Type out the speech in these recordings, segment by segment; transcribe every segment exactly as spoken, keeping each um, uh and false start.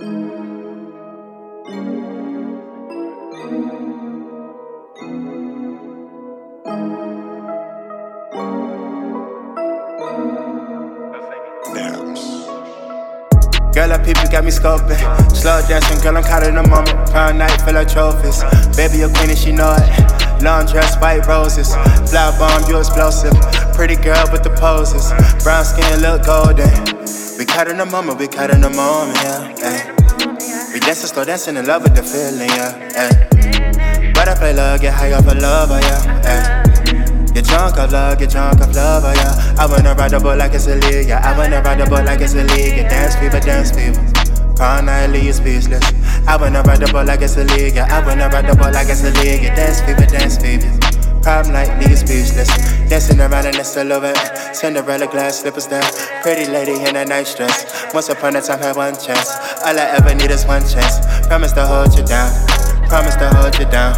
Girl, up people got me scoping. Slow dancing, girl, I'm caught in the moment. Prom night, full of trophies. Baby, a queen and she know it. Long dress, white roses. Fly bomb, you explosive. Pretty girl with the poses. Brown skin, look golden. We caught in the moment, we caught in the moment, yeah, ay. We dancing, slow dancing, in love with the feeling, yeah, ay. Butterfly love, get high off of love, yeah, ay. Get drunk of love, get drunk of love, oh yeah. I wanna ride the boat like it's Aaliyah. I wanna ride the boat like it's Aaliyah. Get dance fever, dance fever. Prom night, Aaliyah speechless. I wanna ride the boat like it's Aaliyah. I wanna ride the boat like it's Aaliyah. Get dance fever, dance fever. Prom night, Aaliyah speechless. Dancing around in the silhouette. Cinderella glass slippers down. Pretty lady in a nice dress. Once upon a time had one chance. All I ever need is one chance. Promise to hold you down. Promise to hold you down.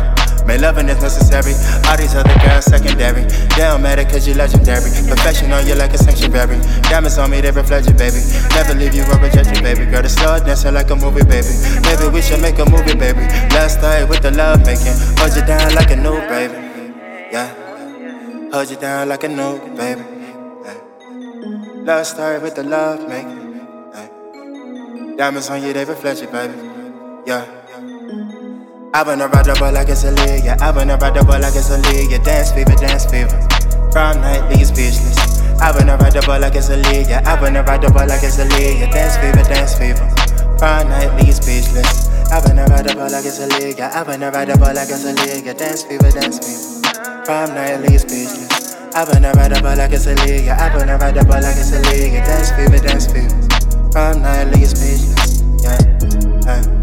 Man, loving is necessary. All these other girls secondary. They don't matter cause you legendary. Perfection on you like a sanctuary. Diamonds on me, they reflect you, baby. Never leave you or reject you, baby. Girl, the slow dancing like a movie, baby. Maybe we should make a movie, baby. Let's start with the love making. Hold you down like a new baby. Yeah. Hold you down like a new baby. Yeah. Let's start with the love making. Yeah. Diamonds on you, they reflect you, baby. Yeah. I wanna ride the ball like it's Aaliyah. I wanna ride the ball like it's Aaliyah. Dance fever, dance fever. Prom night, Aaliyah speechless. I wanna ride the ball like it's Aaliyah. I wanna ride the ball like it's Aaliyah. Dance fever, dance fever. Prom night, Aaliyah speechless. I wanna ride the ball like it's Aaliyah. I wanna ride the ball like it's Aaliyah. Dance fever, dance fever. Prom night, Aaliyah speechless. I wanna ride the ball like it's Aaliyah. I wanna ride the ball like it's Aaliyah. Dance fever, dance fever. Prom night, Aaliyah speechless. Yeah, yeah.